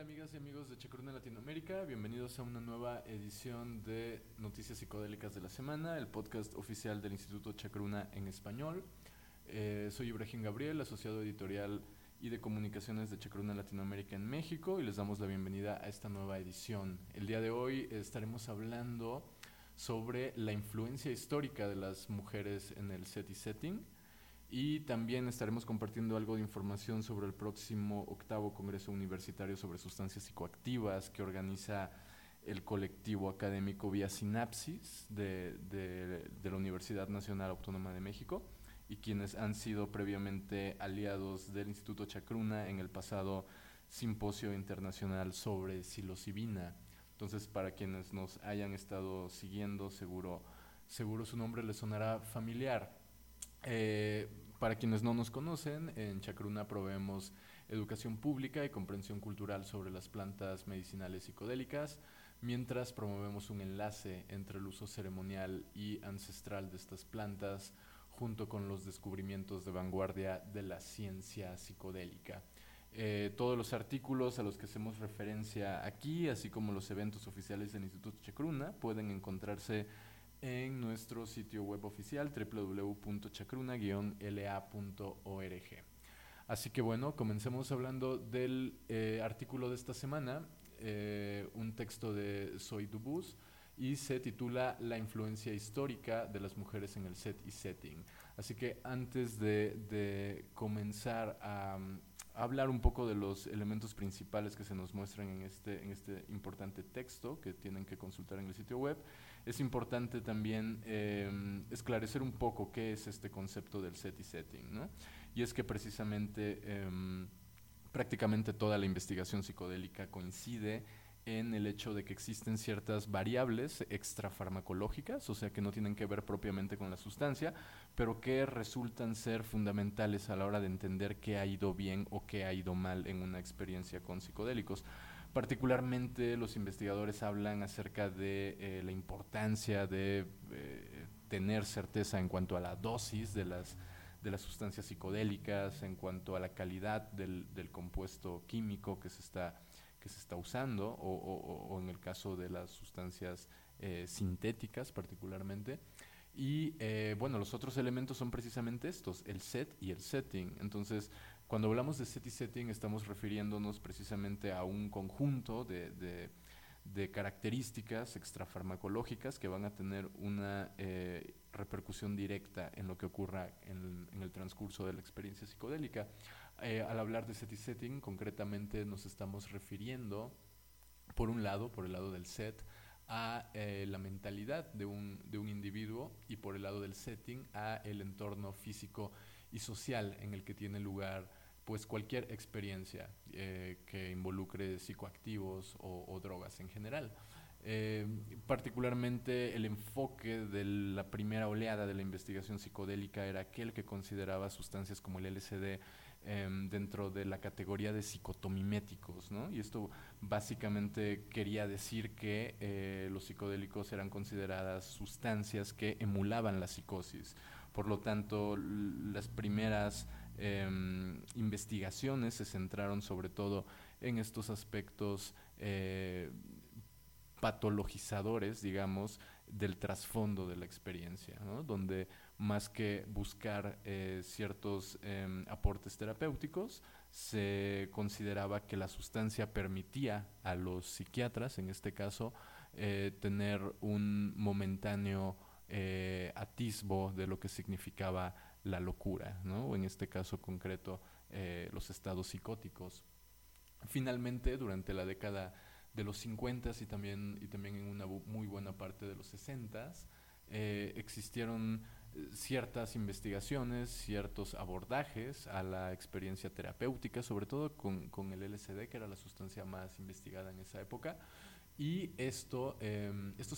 tal, amigas y amigos de Chacruna Latinoamérica? Bienvenidos a una nueva edición de Noticias Psicodélicas de la Semana, el podcast oficial del Instituto Chacruna en español. Soy Ibrahim Gabriel, asociado editorial y de comunicaciones de Chacruna Latinoamérica en México, y les damos la bienvenida a esta nueva edición. El día de hoy estaremos hablando sobre la influencia histórica de las mujeres en el set y setting, y también estaremos compartiendo algo de información sobre el próximo 8º Congreso Universitario sobre Sustancias Psicoactivas que organiza el colectivo académico Vía Sinapsis de la Universidad Nacional Autónoma de México y quienes han sido previamente aliados del Instituto Chacruna en el pasado Simposio Internacional sobre Psilocibina. Entonces, para quienes nos hayan estado siguiendo, seguro su nombre les sonará familiar. Para quienes no nos conocen, en Chacruna proveemos educación pública y comprensión cultural sobre las plantas medicinales psicodélicas, mientras promovemos un enlace entre el uso ceremonial y ancestral de estas plantas, junto con los descubrimientos de vanguardia de la ciencia psicodélica. Todos los artículos a los que hacemos referencia aquí, así como los eventos oficiales del Instituto Chacruna, pueden encontrarse en nuestro sitio web oficial www.chacruna-la.org. Así que bueno, comencemos hablando del artículo de esta semana, un texto de Soy Dubús, y se titula La influencia histórica de las mujeres en el set y setting. Así que antes de comenzar a hablar un poco de los elementos principales que se nos muestran en este importante texto que tienen que consultar en el sitio web, es importante también esclarecer un poco qué es este concepto del set y setting, ¿no? Y es que precisamente prácticamente toda la investigación psicodélica coincide en el hecho de que existen ciertas variables extrafarmacológicas, o sea que no tienen que ver propiamente con la sustancia, pero que resultan ser fundamentales a la hora de entender qué ha ido bien o qué ha ido mal en una experiencia con psicodélicos. Particularmente los investigadores hablan acerca de la importancia de tener certeza en cuanto a la dosis de las sustancias psicodélicas, en cuanto a la calidad del compuesto químico que se está usando, o en el caso de las sustancias sintéticas particularmente. Y bueno, los otros elementos son precisamente estos, el set y el setting. Entonces, cuando hablamos de set y setting estamos refiriéndonos precisamente a un conjunto de características extrafarmacológicas que van a tener una repercusión directa en lo que ocurra en el transcurso de la experiencia psicodélica. Al hablar de set y setting, concretamente nos estamos refiriendo, por un lado, por el lado del set, a la mentalidad de un individuo, y por el lado del setting, a el entorno físico y social en el que tiene lugar pues cualquier experiencia que involucre psicoactivos o drogas en general. Particularmente el enfoque de la primera oleada de la investigación psicodélica era aquel que consideraba sustancias como el LSD dentro de la categoría de psicotomiméticos, ¿no? Y esto básicamente quería decir que los psicodélicos eran consideradas sustancias que emulaban la psicosis. Por lo tanto, las primeras investigaciones se centraron sobre todo en estos aspectos patologizadores, digamos, del trasfondo de la experiencia, ¿no? Donde más que buscar ciertos aportes terapéuticos, se consideraba que la sustancia permitía a los psiquiatras, en este caso, tener un momentáneo atisbo de lo que significaba la locura, ¿no? O en este caso concreto, los estados psicóticos. Finalmente, durante la década de los 50s y también en una muy buena parte de los 60s, existieron ciertas investigaciones, ciertos abordajes a la experiencia terapéutica, sobre todo con el LSD, que era la sustancia más investigada en esa época. Y estos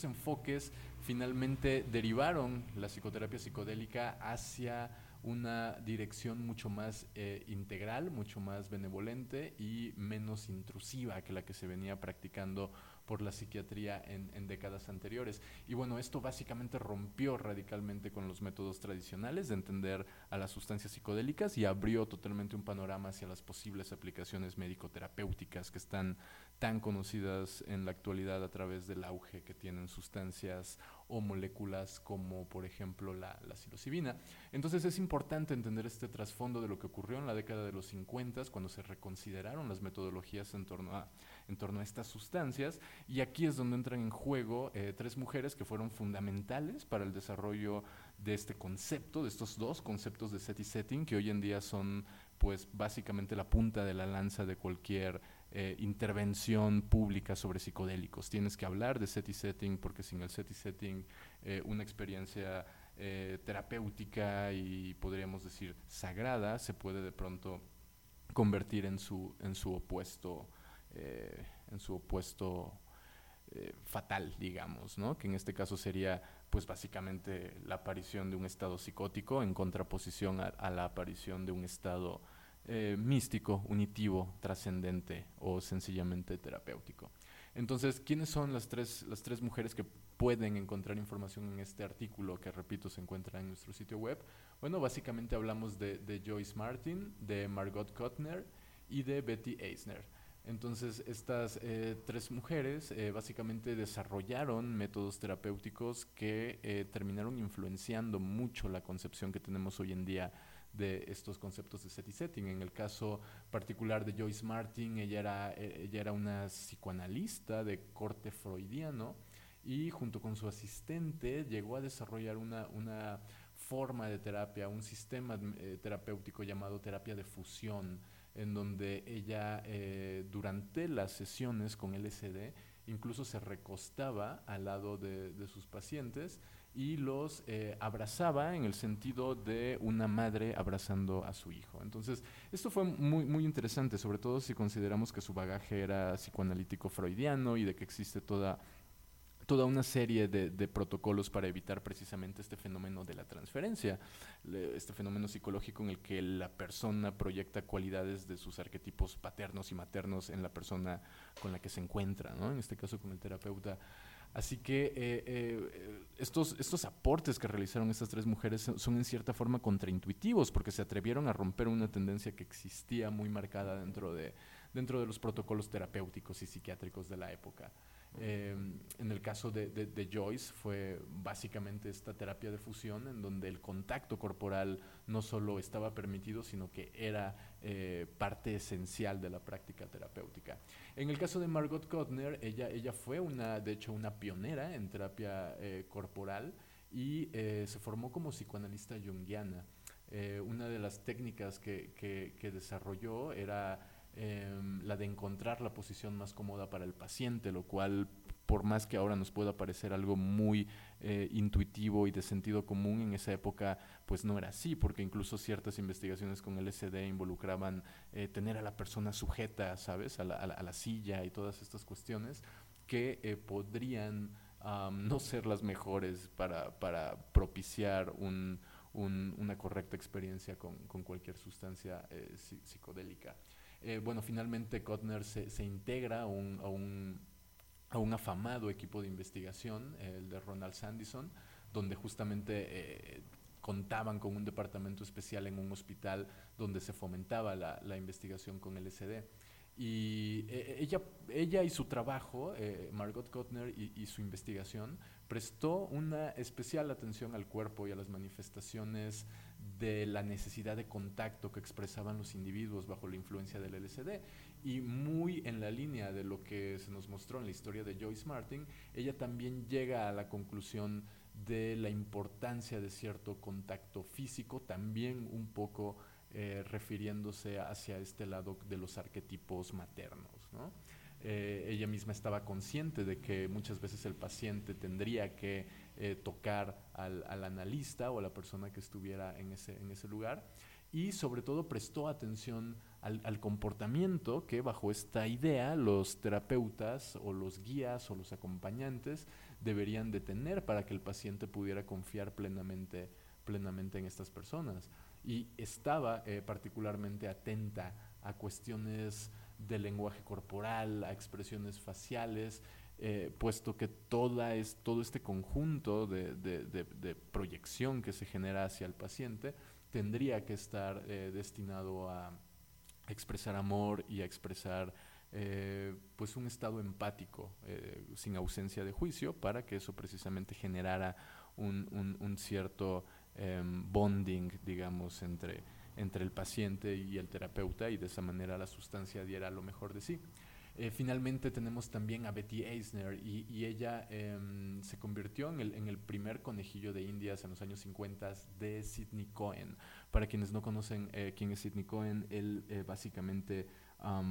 enfoques finalmente derivaron la psicoterapia psicodélica hacia una dirección mucho más integral, mucho más benevolente y menos intrusiva que la que se venía practicando por la psiquiatría en décadas anteriores. Y bueno, esto básicamente rompió radicalmente con los métodos tradicionales de entender a las sustancias psicodélicas y abrió totalmente un panorama hacia las posibles aplicaciones médico-terapéuticas que están tan conocidas en la actualidad a través del auge que tienen sustancias o moléculas como, por ejemplo, la psilocibina. Entonces es importante entender este trasfondo de lo que ocurrió en la década de los 50, cuando se reconsideraron las metodologías en torno a estas sustancias, y aquí es donde entran en juego tres mujeres que fueron fundamentales para el desarrollo de este concepto, de estos dos conceptos de set y setting, que hoy en día son pues básicamente la punta de la lanza de cualquier intervención pública sobre psicodélicos. Tienes que hablar de set y setting, porque sin el set y setting una experiencia terapéutica y podríamos decir sagrada se puede de pronto convertir en su opuesto fatal, digamos, ¿no? Que en este caso sería pues básicamente la aparición de un estado psicótico en contraposición a la aparición de un estado místico, unitivo, trascendente o sencillamente terapéutico. Entonces, ¿quiénes son las tres mujeres que pueden encontrar información en este artículo que, repito, se encuentra en nuestro sitio web? Bueno, básicamente hablamos de Joyce Martin, de Margot Cutner y de Betty Eisner. Entonces, estas tres mujeres básicamente desarrollaron métodos terapéuticos que terminaron influenciando mucho la concepción que tenemos hoy en día de estos conceptos de set y setting. En el caso particular de Joyce Martin, ella era una psicoanalista de corte freudiano y junto con su asistente llegó a desarrollar una forma de terapia, un sistema terapéutico llamado terapia de fusión, en donde ella durante las sesiones con LSD incluso se recostaba al lado de sus pacientes y los abrazaba en el sentido de una madre abrazando a su hijo. Entonces, esto fue muy, muy interesante, sobre todo si consideramos que su bagaje era psicoanalítico freudiano y de que existe toda una serie de protocolos para evitar precisamente este fenómeno de la transferencia, este fenómeno psicológico en el que la persona proyecta cualidades de sus arquetipos paternos y maternos en la persona con la que se encuentra, ¿no? En este caso con el terapeuta. Así que estos aportes que realizaron estas tres mujeres son en cierta forma contraintuitivos, porque se atrevieron a romper una tendencia que existía muy marcada dentro de los protocolos terapéuticos y psiquiátricos de la época. En el caso de Joyce fue básicamente esta terapia de fusión en donde el contacto corporal no solo estaba permitido, sino que era parte esencial de la práctica terapéutica. En el caso de Margot Cutner, ella fue de hecho una pionera en terapia corporal y se formó como psicoanalista junguiana. Una de las técnicas que desarrolló era la de encontrar la posición más cómoda para el paciente, lo cual, por más que ahora nos pueda parecer algo muy intuitivo y de sentido común, en esa época pues no era así, porque incluso ciertas investigaciones con LSD involucraban tener a la persona sujeta, ¿sabes?, a la silla y todas estas cuestiones que podrían no ser las mejores para propiciar una correcta experiencia con cualquier sustancia psicodélica. Bueno, finalmente Cutner se integra a un afamado equipo de investigación, el de Ronald Sandison, donde justamente contaban con un departamento especial en un hospital donde se fomentaba la investigación con LSD. Y ella y su trabajo, Margot Cutner y su investigación, prestó una especial atención al cuerpo y a las manifestaciones de la necesidad de contacto que expresaban los individuos bajo la influencia del LSD. Y muy en la línea de lo que se nos mostró en la historia de Joyce Martin, ella también llega a la conclusión de la importancia de cierto contacto físico, también un poco refiriéndose hacia este lado de los arquetipos maternos, ¿no? Ella misma estaba consciente de que muchas veces el paciente tendría que tocar al analista o a la persona que estuviera en ese lugar, y sobre todo prestó atención al comportamiento que bajo esta idea los terapeutas o los guías o los acompañantes deberían de tener para que el paciente pudiera confiar plenamente en estas personas. Y estaba particularmente atenta a cuestiones de lenguaje corporal, a expresiones faciales, puesto que todo este conjunto de proyección que se genera hacia el paciente tendría que estar destinado a expresar amor y a expresar pues un estado empático, sin ausencia de juicio, para que eso precisamente generara un cierto bonding, digamos, entre el paciente y el terapeuta, y de esa manera la sustancia diera lo mejor de sí. Finalmente tenemos también a Betty Eisner, y ella se convirtió en el primer conejillo de Indias en los años 50 de Sidney Cohen. Para quienes no conocen quién es Sidney Cohen, él básicamente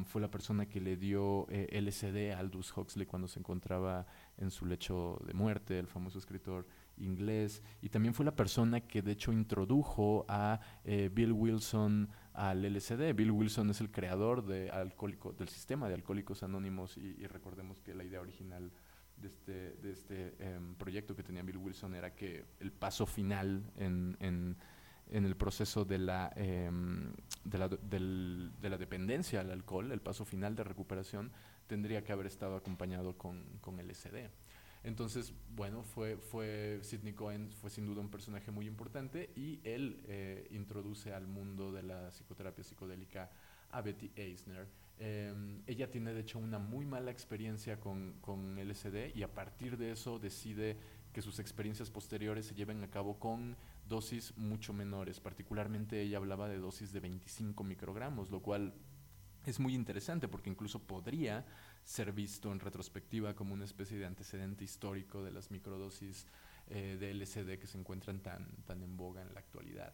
fue la persona que le dio LSD a Aldous Huxley cuando se encontraba en su lecho de muerte, el famoso escritor inglés, y también fue la persona que de hecho introdujo a Bill Wilson al LSD. Bill Wilson es el creador del sistema de Alcohólicos Anónimos, y recordemos que la idea original de este proyecto que tenía Bill Wilson era que el paso final en el proceso de la dependencia al alcohol, el paso final de recuperación, tendría que haber estado acompañado con LSD. Entonces, bueno, Sidney Cohen fue sin duda un personaje muy importante, y él introduce al mundo de la psicoterapia psicodélica a Betty Eisner. Ella tiene de hecho una muy mala experiencia con LSD, y a partir de eso decide que sus experiencias posteriores se lleven a cabo con dosis mucho menores. Particularmente ella hablaba de dosis de 25 microgramos, lo cual es muy interesante porque incluso podría ser visto en retrospectiva como una especie de antecedente histórico de las microdosis de LSD que se encuentran tan en boga en la actualidad.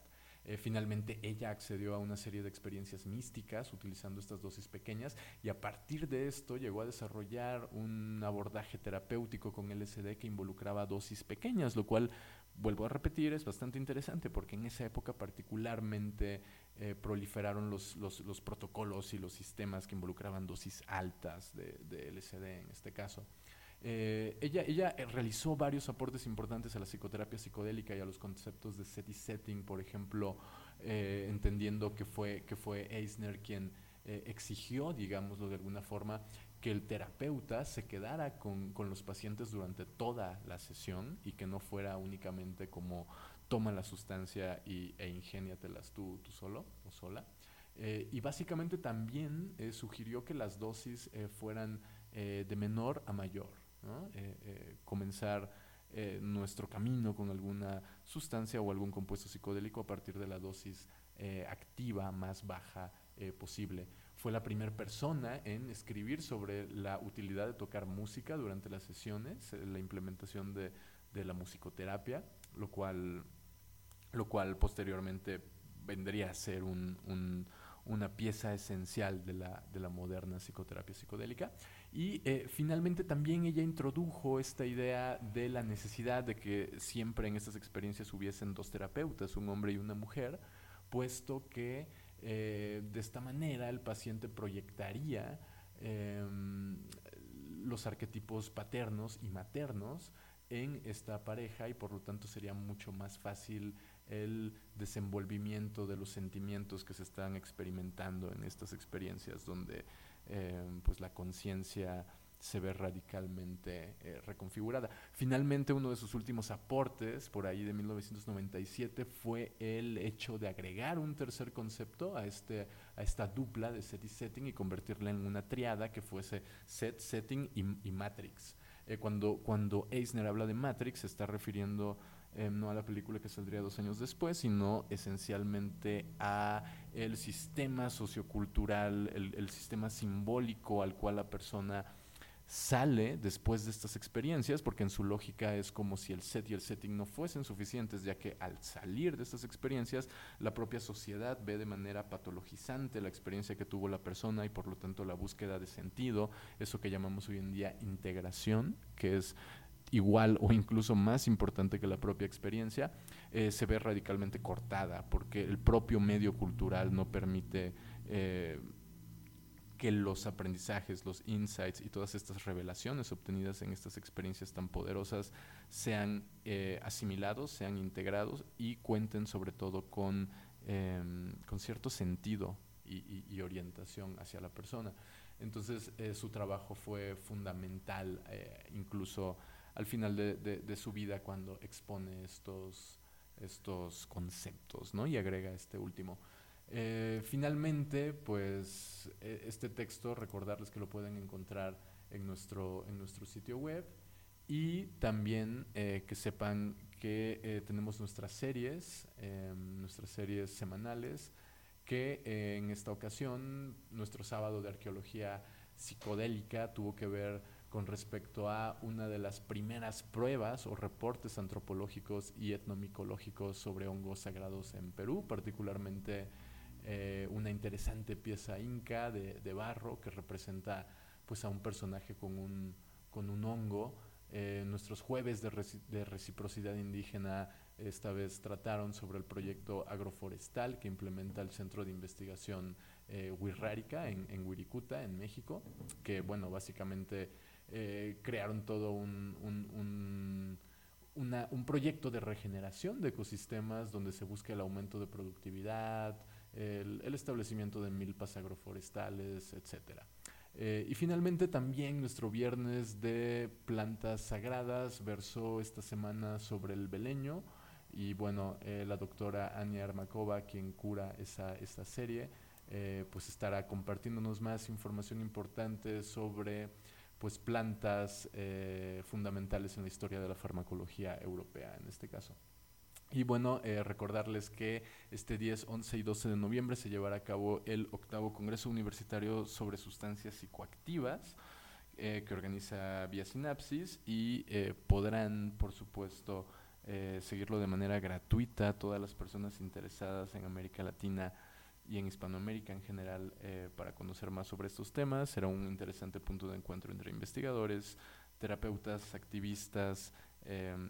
Finalmente ella accedió a una serie de experiencias místicas utilizando estas dosis pequeñas, y a partir de esto llegó a desarrollar un abordaje terapéutico con LSD que involucraba dosis pequeñas, lo cual, vuelvo a repetir, es bastante interesante porque en esa época particularmente proliferaron los protocolos y los sistemas que involucraban dosis altas de LSD en este caso. Ella realizó varios aportes importantes a la psicoterapia psicodélica y a los conceptos de set y setting, por ejemplo, entendiendo que fue Eisner quien exigió, digámoslo de alguna forma, que el terapeuta se quedara con los pacientes durante toda la sesión y que no fuera únicamente como toma la sustancia e ingéniatelas tú solo o sola. Y básicamente también sugirió que las dosis fueran de menor a mayor, ¿no? Comenzar nuestro camino con alguna sustancia o algún compuesto psicodélico a partir de la dosis activa más baja posible. Fue la primera persona en escribir sobre la utilidad de tocar música durante las sesiones, la implementación de la musicoterapia, lo cual posteriormente vendría a ser una pieza esencial de la moderna psicoterapia psicodélica. Y finalmente también ella introdujo esta idea de la necesidad de que siempre en estas experiencias hubiesen dos terapeutas, un hombre y una mujer, puesto que de esta manera el paciente proyectaría los arquetipos paternos y maternos en esta pareja, y por lo tanto sería mucho más fácil el desenvolvimiento de los sentimientos que se están experimentando en estas experiencias donde pues la conciencia se ve radicalmente reconfigurada. Finalmente, uno de sus últimos aportes, por ahí de 1997, fue el hecho de agregar un tercer concepto a esta dupla de set y setting y convertirla en una triada que fuese set, setting y matrix. Cuando Eisner habla de matrix, se está refiriendo no a la película que saldría 2 años después, sino esencialmente a el sistema sociocultural, el sistema simbólico al cual la persona sale después de estas experiencias, porque en su lógica es como si el set y el setting no fuesen suficientes, ya que al salir de estas experiencias la propia sociedad ve de manera patologizante la experiencia que tuvo la persona, y por lo tanto la búsqueda de sentido, eso que llamamos hoy en día integración, que es igual o incluso más importante que la propia experiencia, se ve radicalmente cortada porque el propio medio cultural no permite que los aprendizajes, los insights y todas estas revelaciones obtenidas en estas experiencias tan poderosas sean asimilados, sean integrados y cuenten sobre todo con cierto sentido y orientación hacia la persona. Entonces su trabajo fue fundamental, incluso al final de su vida, cuando expone estos conceptos, ¿no? Y agrega este último. Finalmente, pues este texto, recordarles que lo pueden encontrar en nuestro sitio web, y también que sepan que tenemos nuestras series semanales, que en esta ocasión nuestro sábado de arqueología psicodélica tuvo que ver con respecto a una de las primeras pruebas o reportes antropológicos y etnomicológicos sobre hongos sagrados en Perú, particularmente una interesante pieza inca de barro que representa, pues, a un personaje con un hongo. Nuestros jueves de reciprocidad indígena esta vez trataron sobre el proyecto agroforestal que implementa el Centro de Investigación Wirrárica en Wirikuta, en México, que, bueno, básicamente crearon todo un proyecto de regeneración de ecosistemas donde se busca el aumento de productividad, el establecimiento de milpas agroforestales, etcétera. Y finalmente, también nuestro viernes de plantas sagradas versó esta semana sobre el beleño, y bueno, la doctora Ania Armakova, quien cura esta serie, pues estará compartiéndonos más información importante sobre, pues, plantas fundamentales en la historia de la farmacología europea en este caso. Y bueno, recordarles que este 10, 11 y 12 de noviembre se llevará a cabo el 8º Congreso Universitario sobre Sustancias Psicoactivas, que organiza Vía Sinapsis, y podrán, por supuesto, seguirlo de manera gratuita todas las personas interesadas en América Latina y en Hispanoamérica en general, para conocer más sobre estos temas. Será un interesante punto de encuentro entre investigadores, terapeutas, activistas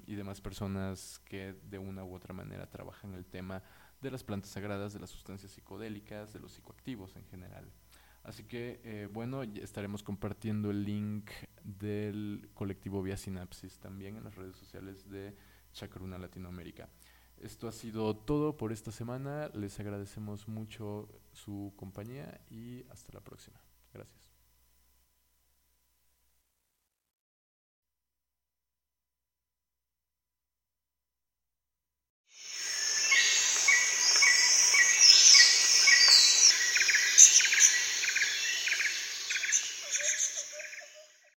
y demás personas que de una u otra manera trabajan el tema de las plantas sagradas, de las sustancias psicodélicas, de los psicoactivos en general. Así que, bueno, estaremos compartiendo el link del colectivo Vía Sinapsis también en las redes sociales de Chacruna Latinoamérica. Esto ha sido todo por esta semana. Les agradecemos mucho su compañía y hasta la próxima. Gracias.